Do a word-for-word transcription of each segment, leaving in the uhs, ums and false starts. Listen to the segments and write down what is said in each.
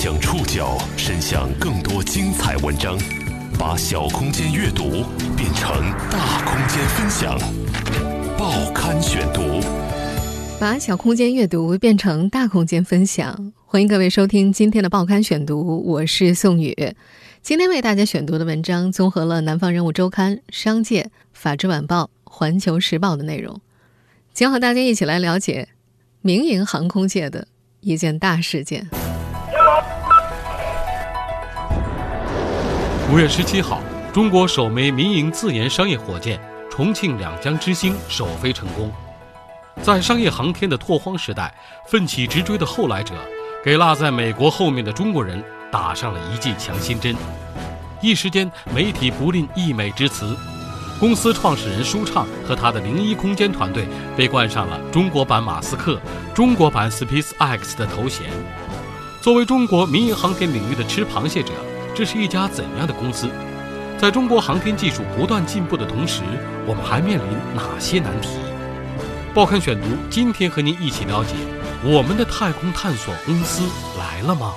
将触角伸向更多精彩文章，把小空间阅读变成大空间分享。报刊选读，把小空间阅读变成大空间分享。欢迎各位收听今天的报刊选读，我是宋宇。今天为大家选读的文章综合了南方人物周刊、商界、法制晚报、环球时报的内容，将和大家一起来了解民营航空界的一件大事件。五月十七号，中国首枚民营自研商业火箭“重庆两江之星”首飞成功。在商业航天的拓荒时代，奋起直追的后来者，给落在美国后面的中国人打上了一剂强心针。一时间，媒体不吝溢美之词，公司创始人舒畅和他的零一空间团队被冠上了中国版马斯克、中国版 SpaceX 的头衔。作为中国民营航天领域的吃螃蟹者，这是一家怎样的公司？在中国航天技术不断进步的同时，我们还面临哪些难题？报刊选读，今天和您一起了解，我们的太空探索公司来了吗？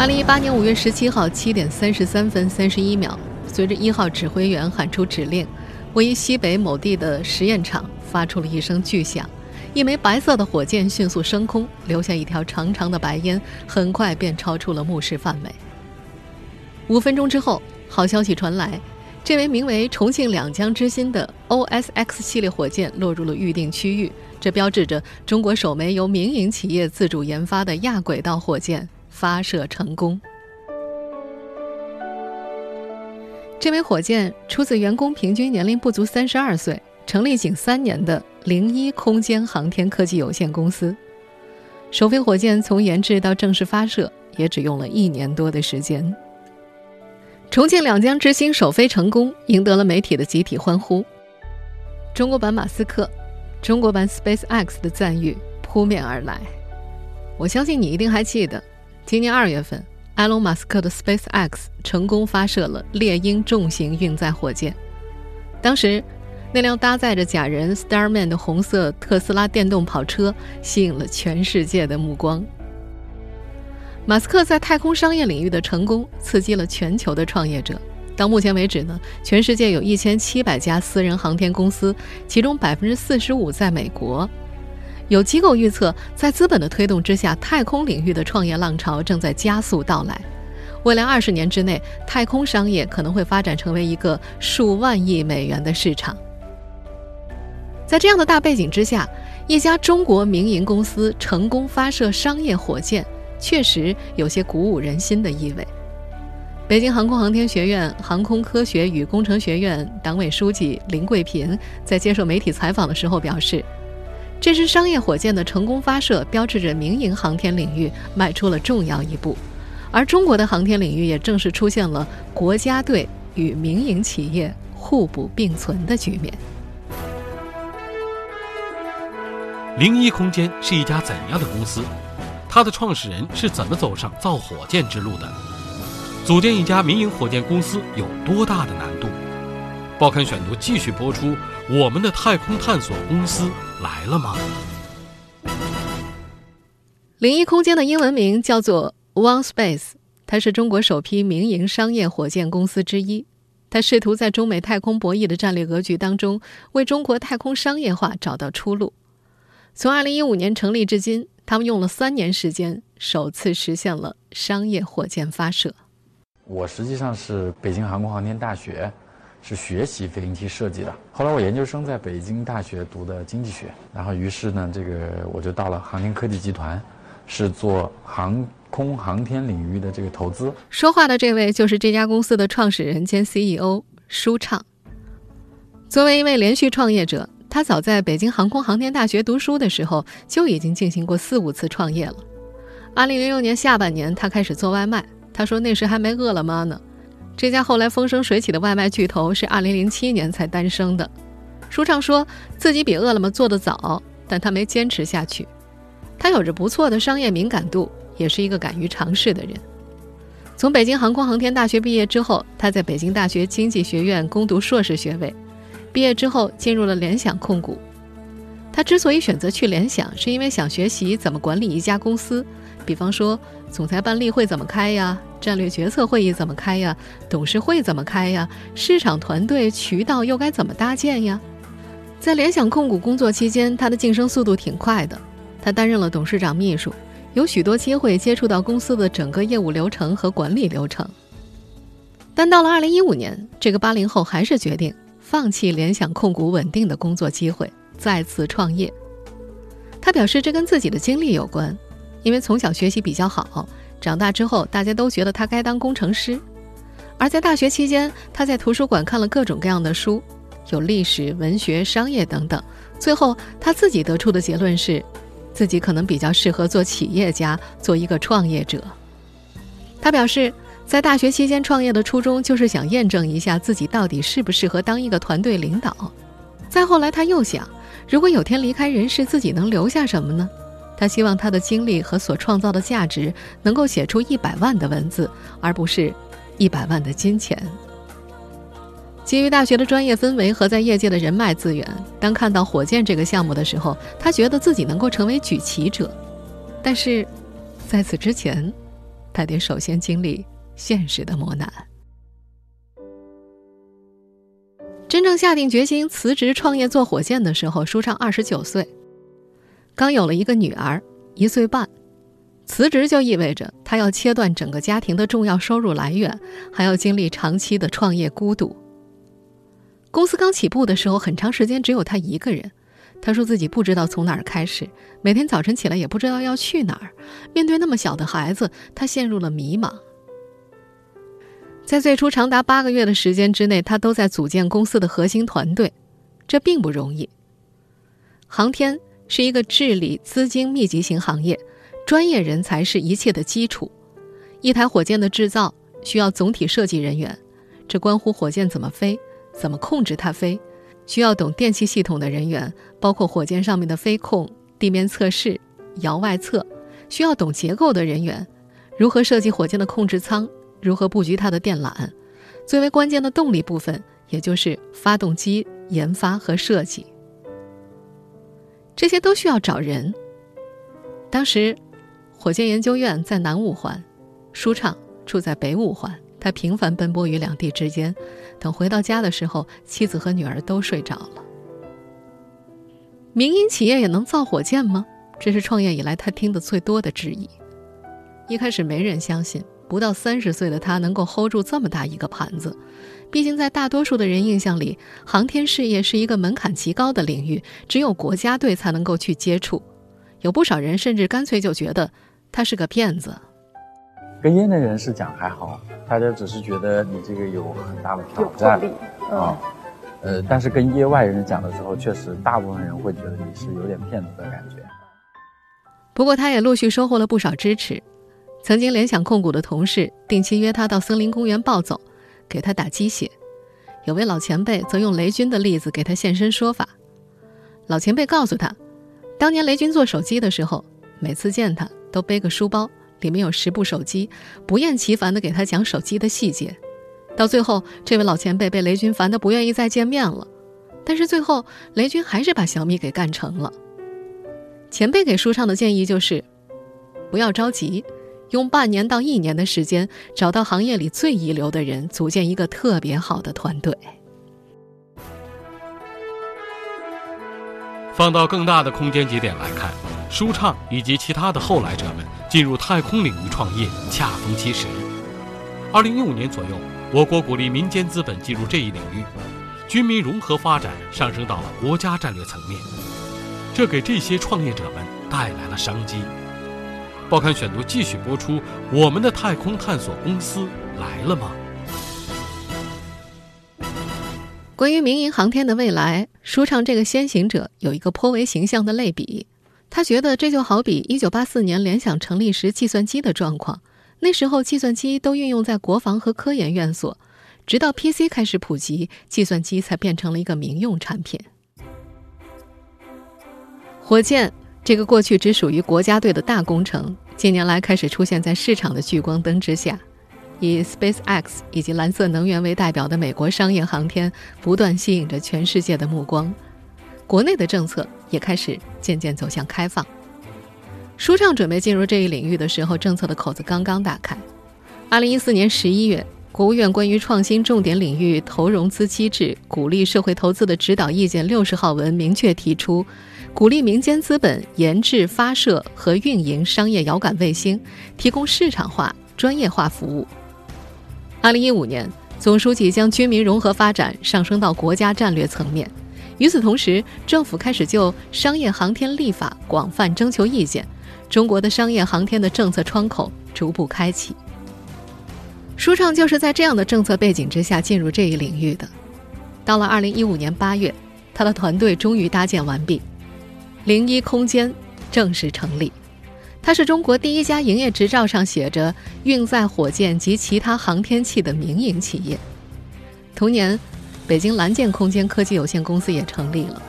二零一八年五月十七号七点三十三分三十一秒，随着一号指挥员喊出指令，位于西北某地的实验场发出了一声巨响，一枚白色的火箭迅速升空，留下一条长长的白烟，很快便超出了目视范围。五分钟之后，好消息传来，这枚名为重庆两江之星的 O S X 系列火箭落入了预定区域，这标志着中国首枚由民营企业自主研发的亚轨道火箭发射成功。这枚火箭出自员工平均年龄不足三十二岁，成立仅三年的零一空间航天科技有限公司。首飞火箭从研制到正式发射也只用了一年多的时间。重庆两江之星首飞成功，赢得了媒体的集体欢呼。中国版马斯克、中国版 SpaceX 的赞誉扑面而来。我相信你一定还记得，今年二月份，埃隆·马斯克的 SpaceX 成功发射了猎鹰重型运载火箭。当时，那辆搭载着假人 Starman 的红色特斯拉电动跑车吸引了全世界的目光。马斯克在太空商业领域的成功刺激了全球的创业者。到目前为止呢，全世界有一千七百家私人航天公司，其中 百分之四十五 在美国。有机构预测，在资本的推动之下，太空领域的创业浪潮正在加速到来。未来二十年之内，太空商业可能会发展成为一个数万亿美元的市场。在这样的大背景之下，一家中国民营公司成功发射商业火箭，确实有些鼓舞人心的意味。北京航空航天学院航空科学与工程学院党委书记林贵平在接受媒体采访的时候表示，这支商业火箭的成功发射标志着民营航天领域迈出了重要一步，而中国的航天领域也正式出现了国家队与民营企业互补并存的局面。零一空间是一家怎样的公司？它的创始人是怎么走上造火箭之路的？组建一家民营火箭公司有多大的难度？报刊选读继续播出，我们的太空探索公司来了吗？零一空间的英文名叫做 One Space， 它是中国首批民营商业火箭公司之一。它试图在中美太空博弈的战略格局当中，为中国太空商业化找到出路。从二零一五年成立至今，他们用了三年时间，首次实现了商业火箭发射。我实际上是北京航空航天大学是学习飞行器设计的，后来我研究生在北京大学读的经济学，然后于是呢，这个我就到了航天科技集团，是做航空航天领域的这个投资。说话的这位就是这家公司的创始人兼 C E O 舒畅。作为一位连续创业者，他早在北京航空航天大学读书的时候就已经进行过四五次创业了。二零零六年下半年，他开始做外卖，他说那时还没饿了吗呢。这家后来风生水起的外卖巨头是二零零七年才诞生的。舒畅说自己比饿了么做得早，但他没坚持下去。他有着不错的商业敏感度，也是一个敢于尝试的人。从北京航空航天大学毕业之后，他在北京大学经济学院攻读硕士学位。毕业之后进入了联想控股。他之所以选择去联想，是因为想学习怎么管理一家公司，比方说总裁办例会怎么开呀，战略决策会议怎么开呀，董事会怎么开呀，市场团队渠道又该怎么搭建呀。在联想控股工作期间，他的晋升速度挺快的，他担任了董事长秘书，有许多机会接触到公司的整个业务流程和管理流程。但到了二零一五年，这个八零后还是决定放弃联想控股稳定的工作机会，再次创业。他表示这跟自己的经历有关，因为从小学习比较好，长大之后大家都觉得他该当工程师。而在大学期间，他在图书馆看了各种各样的书，有历史、文学、商业等等。最后他自己得出的结论是，自己可能比较适合做企业家，做一个创业者。他表示在大学期间创业的初衷就是想验证一下自己到底适不适合当一个团队领导。再后来他又想，如果有天离开人世，自己能留下什么呢？他希望他的经历和所创造的价值能够写出一百万的文字，而不是一百万的金钱。基于大学的专业氛围和在业界的人脉资源，当看到火箭这个项目的时候，他觉得自己能够成为举旗者。但是在此之前，他得首先经历现实的磨难。真正下定决心辞职创业做火箭的时候，舒畅二十九岁，刚有了一个女儿一岁半。辞职就意味着她要切断整个家庭的重要收入来源，还要经历长期的创业孤独。公司刚起步的时候，很长时间只有她一个人。她说自己不知道从哪儿开始，每天早晨起来也不知道要去哪儿。面对那么小的孩子，她陷入了迷茫。在最初长达八个月的时间之内，他都在组建公司的核心团队，这并不容易。航天是一个智力资金密集型行业，专业人才是一切的基础。一台火箭的制造需要总体设计人员，这关乎火箭怎么飞，怎么控制它飞，需要懂电气系统的人员，包括火箭上面的飞控、地面测试、遥外测，需要懂结构的人员，如何设计火箭的控制舱，如何布局它的电缆，最为关键的动力部分，也就是发动机研发和设计，这些都需要找人。当时火箭研究院在南五环，舒畅住在北五环，他频繁奔波于两地之间，等回到家的时候，妻子和女儿都睡着了。民营企业也能造火箭吗？这是创业以来他听得最多的质疑。一开始没人相信不到三十岁的他能够 hold 住这么大一个盘子，毕竟在大多数的人印象里，航天事业是一个门槛极高的领域，只有国家队才能够去接触。有不少人甚至干脆就觉得他是个骗子。跟业内人士讲还好，大家只是觉得你这个有很大的挑战啊、嗯，呃，但是跟业外人讲的时候，确实大部分人会觉得你是有点骗子的感觉。不过他也陆续收获了不少支持。曾经联想控股的同事定期约他到森林公园暴走，给他打鸡血。有位老前辈则用雷军的例子给他现身说法。老前辈告诉他，当年雷军做手机的时候，每次见他都背个书包，里面有十部手机，不厌其烦地给他讲手机的细节。到最后，这位老前辈被雷军烦得不愿意再见面了。但是最后，雷军还是把小米给干成了。前辈给舒畅的建议就是，不要着急，用半年到一年的时间，找到行业里最一流的人，组建一个特别好的团队。放到更大的空间节点来看，舒畅以及其他的后来者们进入太空领域创业恰逢其时。二零一五年左右，我国鼓励民间资本进入这一领域，军民融合发展上升到了国家战略层面，这给这些创业者们带来了商机。报刊选读继续播出。我们的太空探索公司来了吗？关于民营航天的未来，舒畅这个先行者有一个颇为形象的类比。他觉得这就好比一九八四年联想成立时计算机的状况。那时候计算机都运用在国防和科研院所，直到 P C 开始普及，计算机才变成了一个民用产品。火箭这个过去只属于国家队的大工程，近年来开始出现在市场的聚光灯之下。以 SpaceX 以及蓝色能源为代表的美国商业航天不断吸引着全世界的目光，国内的政策也开始渐渐走向开放。舒畅准备进入这一领域的时候，政策的口子刚刚打开。二零一四年十一月，国务院关于创新重点领域投融资机制鼓励社会投资的指导意见六十号文明确提出，鼓励民间资本研制、发射和运营商业遥感卫星，提供市场化、专业化服务。二零一五年，总书记将军民融合发展上升到国家战略层面。与此同时，政府开始就商业航天立法广泛征求意见，中国的商业航天的政策窗口逐步开启。舒畅就是在这样的政策背景之下进入这一领域的。到了二零一五年八月，他的团队终于搭建完毕，零一空间正式成立。它是中国第一家营业执照上写着运载火箭及其他航天器的民营企业。同年，北京蓝箭空间科技有限公司也成立了。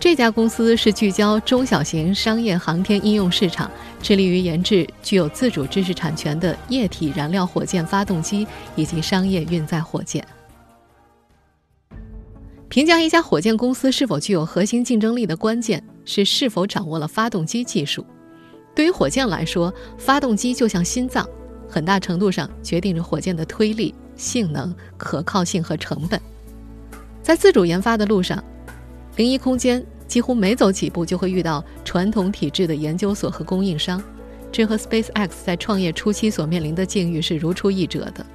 这家公司是聚焦中小型商业航天应用市场，致力于研制具有自主知识产权的液体燃料火箭发动机以及商业运载火箭。评价一家火箭公司是否具有核心竞争力的关键是是否掌握了发动机技术。对于火箭来说，发动机就像心脏，很大程度上决定着火箭的推力、性能、可靠性和成本。在自主研发的路上，零一空间几乎每走几步就会遇到传统体制的研究所和供应商，这和 SpaceX 在创业初期所面临的境遇是如出一辙的。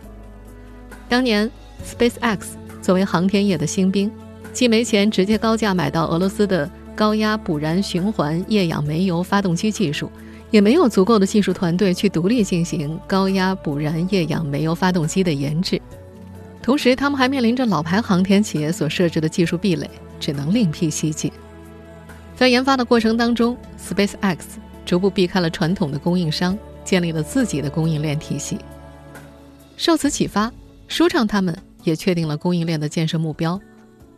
当年 SpaceX 作为航天业的新兵，既没钱直接高价买到俄罗斯的高压补燃循环液氧煤油发动机技术，也没有足够的技术团队去独立进行高压补燃液氧煤油发动机的研制。同时，他们还面临着老牌航天企业所设置的技术壁垒，只能另辟蹊径。在研发的过程当中， SpaceX 逐步避开了传统的供应商，建立了自己的供应链体系。受此启发，舒畅他们也确定了供应链的建设目标，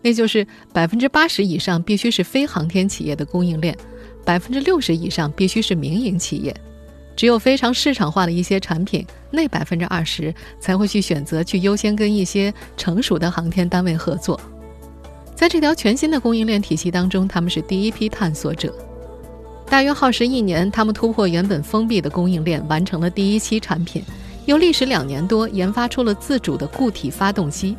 那就是 百分之八十 以上必须是非航天企业的供应链，百分之六十 以上必须是民营企业，只有非常市场化的一些产品，那 百分之二十 才会去选择去优先跟一些成熟的航天单位合作。在这条全新的供应链体系当中，他们是第一批探索者。大约耗时一年，他们突破原本封闭的供应链，完成了第一期产品，又历时两年多研发出了自主的固体发动机。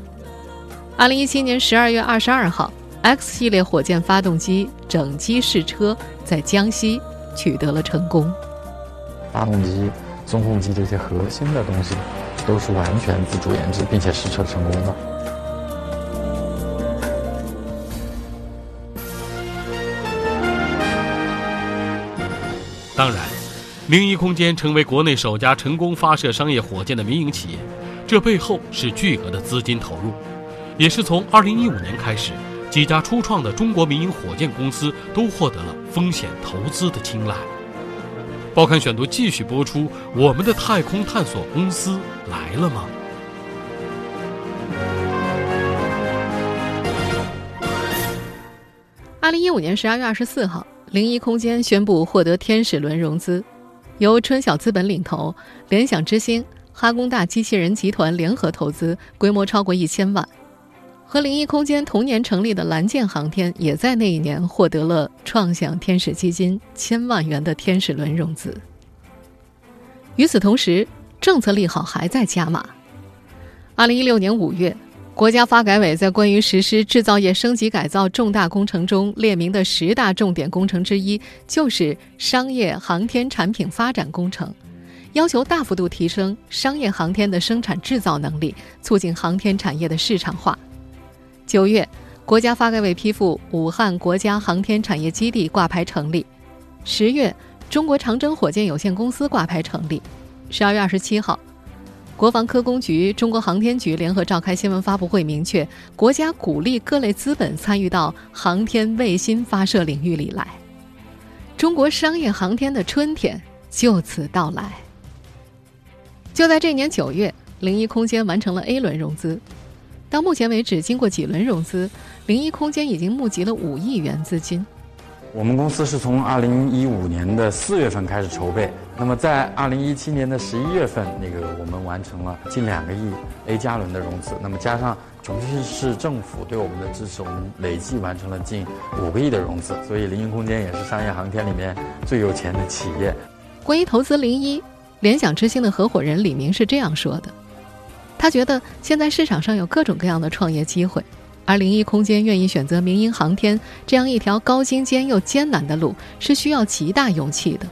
二零一七年十二月二十二号，X 系列火箭发动机整机试车在江西取得了成功。发动机、中控机这些核心的东西都是完全自主研制，并且试车成功的。当然，零一空间成为国内首家成功发射商业火箭的民营企业，这背后是巨额的资金投入，也是从二零一五年开始。几家初创的中国民营火箭公司都获得了风险投资的青睐。报刊选读继续播出，我们的太空探索公司来了吗？二零一五年十二月二十四号，零一空间宣布获得天使轮融资，由春晓资本领投，联想之星、哈工大机器人集团联合投资，规模超过一千万。和零一空间同年成立的蓝箭航天也在那一年获得了创想天使基金千万元的天使轮融资。与此同时，政策利好还在加码。二零一六年五月，国家发改委在关于实施制造业升级改造重大工程中列明的十大重点工程之一就是商业航天产品发展工程，要求大幅度提升商业航天的生产制造能力，促进航天产业的市场化。九月，国家发改委批复武汉国家航天产业基地挂牌成立。十月，中国长征火箭有限公司挂牌成立。十二月二十七号，国防科工局、中国航天局联合召开新闻发布会，明确国家鼓励各类资本参与到航天卫星发射领域里来。中国商业航天的春天就此到来。就在这年九月，零一空间完成了 A 轮融资。到目前为止，经过几轮融资，零一空间已经募集了五亿元资金。我们公司是从二零一五年的四月份开始筹备，那么在二零一七年的十一月份，那个我们完成了近两个亿 A 加轮的融资，那么加上重庆市政府对我们的支持，我们累计完成了近五个亿的融资，所以凌云空间也是商业航天里面最有钱的企业。关于投资零一，联想之星的合伙人李明是这样说的，他觉得现在市场上有各种各样的创业机会。而零一空间愿意选择民营航天这样一条高精尖又艰难的路，是需要极大勇气的。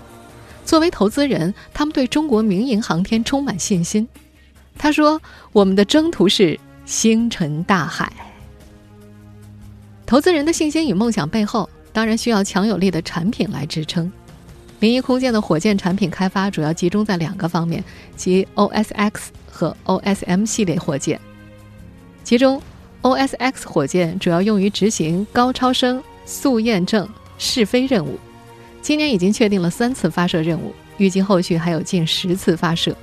作为投资人，他们对中国民营航天充满信心。他说：“我们的征途是星辰大海。”投资人的信心与梦想背后，当然需要强有力的产品来支撑。民营空间的火箭产品开发主要集中在两个方面，即 O S X 和 O S M 系列火箭，其中O S X 火箭主要用于执行高超声、速验证、试飞任务，今年已经确定了三次发射任务，预计后续还有近十次发射。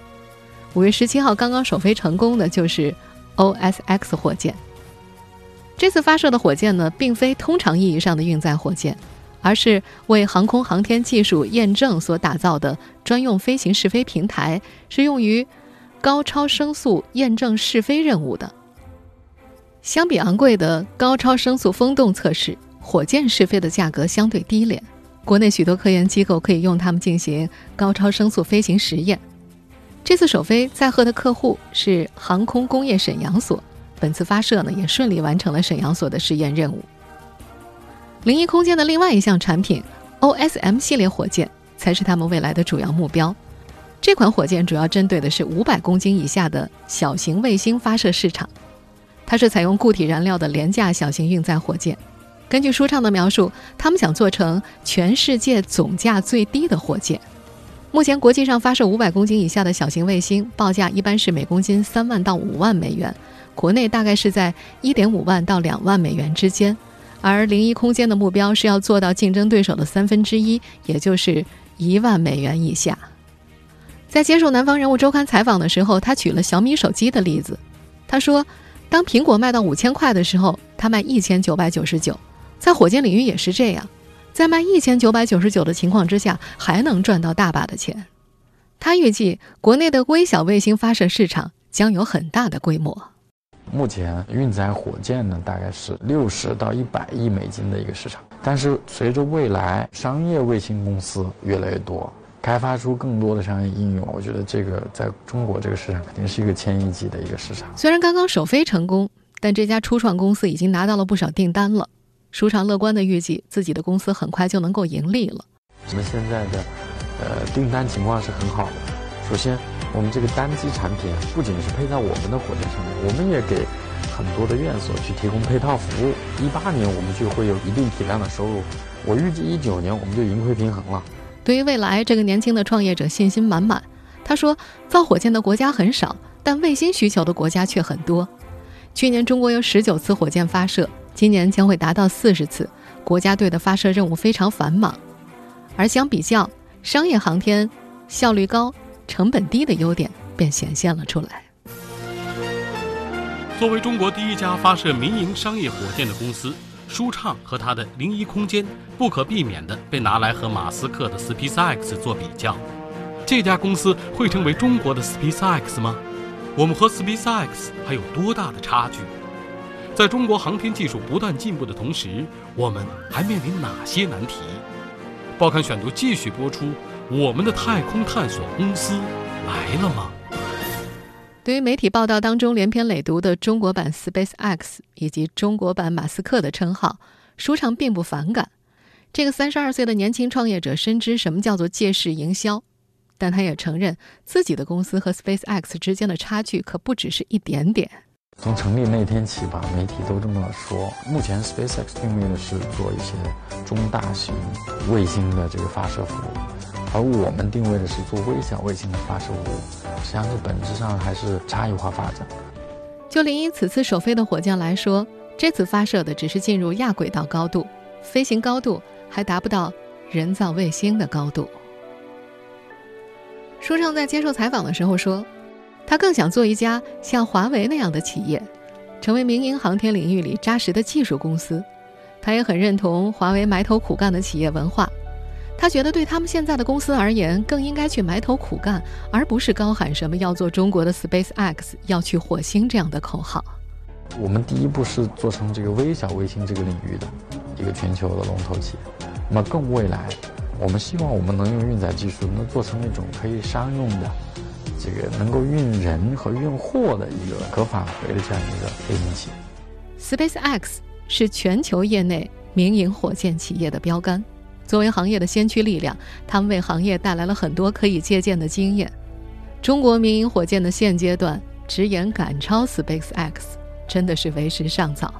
五月十七号刚刚首飞成功的就是 O S X 火箭。这次发射的火箭呢，并非通常意义上的运载火箭，而是为航空航天技术验证所打造的专用飞行试飞平台，是用于高超声速验证试飞任务的。相比昂贵的高超声速风洞测试，火箭试飞的价格相对低廉，国内许多科研机构可以用它们进行高超声速飞行实验。这次首飞载荷的客户是航空工业沈阳所，本次发射呢也顺利完成了沈阳所的试验任务。零一空间的另外一项产品 O S M 系列火箭才是他们未来的主要目标。这款火箭主要针对的是五百公斤以下的小型卫星发射市场，它是采用固体燃料的廉价小型运载火箭。根据舒畅的描述，他们想做成全世界总价最低的火箭。目前国际上发射五百公斤以下的小型卫星报价一般是每公斤三万到五万美元，国内大概是在 一点五万到两万美元之间。而零一空间的目标是要做到竞争对手的三分之一，也就是一万美元以下。在接受南方人物周刊采访的时候，他举了小米手机的例子。他说，当苹果卖到五千块的时候，它卖一千九百九十九，在火箭领域也是这样，在卖一千九百九十九的情况之下，还能赚到大把的钱。他预计国内的微小卫星发射市场将有很大的规模。目前运载火箭呢，大概是六十到一百亿美金的一个市场，但是随着未来商业卫星公司越来越多，开发出更多的商业应用，我觉得这个在中国这个市场肯定是一个千亿级的一个市场。虽然刚刚首飞成功，但这家初创公司已经拿到了不少订单了。舒畅乐观地预计自己的公司很快就能够盈利了。我们现在的呃订单情况是很好的。首先，我们这个单机产品不仅是配在我们的火箭上面，我们也给很多的院所去提供配套服务。一八年我们就会有一定体量的收入，我预计一九年我们就盈亏平衡了。对于未来，这个年轻的创业者信心满满。他说，造火箭的国家很少，但卫星需求的国家却很多。去年中国有十九次火箭发射，今年将会达到四十次，国家队的发射任务非常繁忙。而相比较，商业航天效率高、成本低的优点便显现了出来。作为中国第一家发射民营商业火箭的公司，舒畅和他的零一空间不可避免地被拿来和马斯克的 SpaceX 做比较。这家公司会成为中国的 SpaceX 吗？我们和 SpaceX 还有多大的差距？在中国航天技术不断进步的同时，我们还面临哪些难题？报刊选读继续播出。我们的太空探索公司来了吗？对于媒体报道当中连篇累牍的中国版 SpaceX 以及中国版马斯克的称号，舒畅并不反感。这个三十二岁的年轻创业者深知什么叫做借势营销，但他也承认自己的公司和 SpaceX 之间的差距可不只是一点点。从成立那天起吧，媒体都这么说。目前 SpaceX 定位的是做一些中大型卫星的这个发射服务，而我们定位的是做微小卫星的发射服务，实际上是本质上还是差异化发展。就零一此次首飞的火箭来说，这次发射的只是进入亚轨道高度，飞行高度还达不到人造卫星的高度。舒畅在接受采访的时候说，他更想做一家像华为那样的企业，成为民营航天领域里扎实的技术公司。他也很认同华为埋头苦干的企业文化，他觉得对他们现在的公司而言，更应该去埋头苦干，而不是高喊什么要做中国的 SpaceX， 要去火星这样的口号。我们第一步是做成这个微小卫星这个领域的一个全球的龙头企业，那么更未来，我们希望我们能用运载技术能做成一种可以商用的，这个能够运人和运货的一个可返回的这样一个飞行器。 SpaceX 是全球业内民营火箭企业的标杆，作为行业的先驱力量，他们为行业带来了很多可以借鉴的经验。中国民营火箭的现阶段直言赶超 SpaceX， 真的是为时尚早。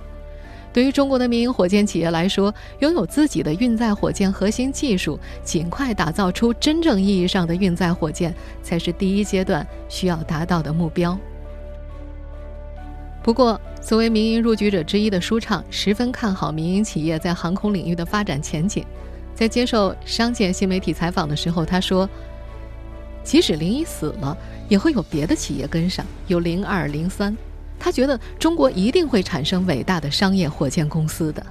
对于中国的民营火箭企业来说，拥有自己的运载火箭核心技术，尽快打造出真正意义上的运载火箭，才是第一阶段需要达到的目标。不过，作为民营入局者之一的舒畅十分看好民营企业在航空领域的发展前景。在接受商界新媒体采访的时候，他说：“即使零一死了，也会有别的企业跟上，有零二、零三。”他觉得中国一定会产生伟大的商业火箭公司的。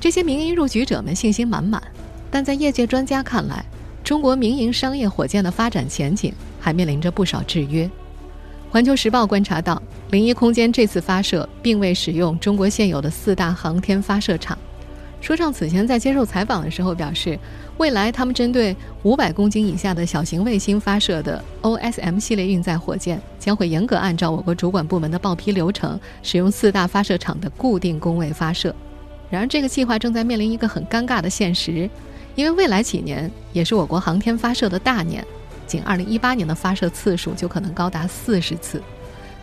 这些民营入局者们信心满满，但在业界专家看来，中国民营商业火箭的发展前景还面临着不少制约。环球时报观察到，零一空间这次发射并未使用中国现有的四大航天发射场。舒畅此前在接受采访的时候表示，未来他们针对五百公斤以下的小型卫星发射的 O S M 系列运载火箭，将会严格按照我国主管部门的报批流程，使用四大发射场的固定工位发射。然而，这个计划正在面临一个很尴尬的现实，因为未来几年也是我国航天发射的大年，仅二零一八年的发射次数就可能高达四十次。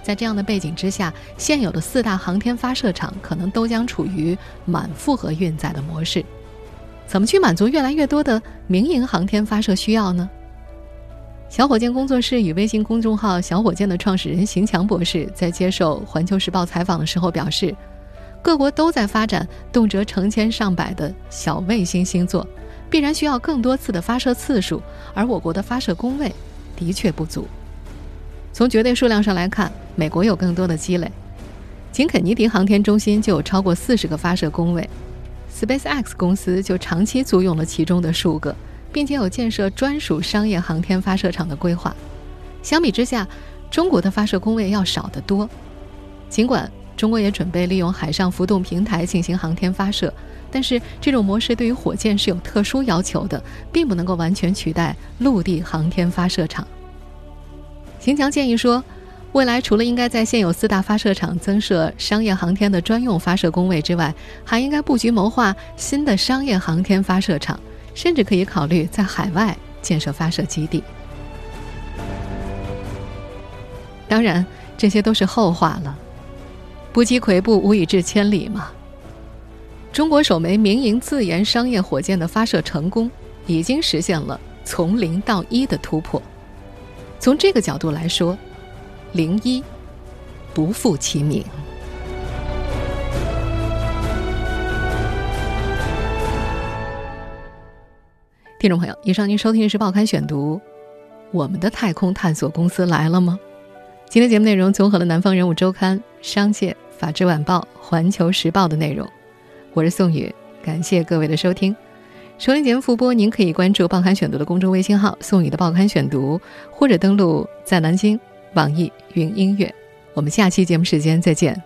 在这样的背景之下，现有的四大航天发射场可能都将处于满负荷运载的模式。怎么去满足越来越多的民营航天发射需要呢？小火箭工作室与微信公众号“小火箭”的创始人邢强博士在接受《环球时报》采访的时候表示，各国都在发展动辄成千上百的小卫星星座，必然需要更多次的发射次数，而我国的发射工位的确不足。从绝对数量上来看，美国有更多的积累，仅肯尼迪航天中心就有超过四十个发射工位 ，SpaceX 公司就长期租用了其中的数个，并且有建设专属商业航天发射场的规划。相比之下，中国的发射工位要少得多。尽管中国也准备利用海上浮动平台进行航天发射，但是这种模式对于火箭是有特殊要求的，并不能够完全取代陆地航天发射场。邢强建议说，未来除了应该在现有四大发射场增设商业航天的专用发射工位之外，还应该布局谋划新的商业航天发射场，甚至可以考虑在海外建设发射基地。当然，这些都是后话了。不积跬步，无以至千里嘛。中国首枚民营自研商业火箭的发射成功，已经实现了从零到一的突破。从这个角度来说，零一不负其名。听众朋友，以上您收听的是《报刊选读》，我们的太空探索公司来了吗？今天节目内容综合了《南方人物周刊》、商界、法制晚报、环球时报的内容。我是宋宇，感谢各位的收听。收听节目复播，您可以关注《报刊选读》的公众微信号“宋宇的报刊选读”，或者登录在南京网易云音乐。我们下期节目时间再见。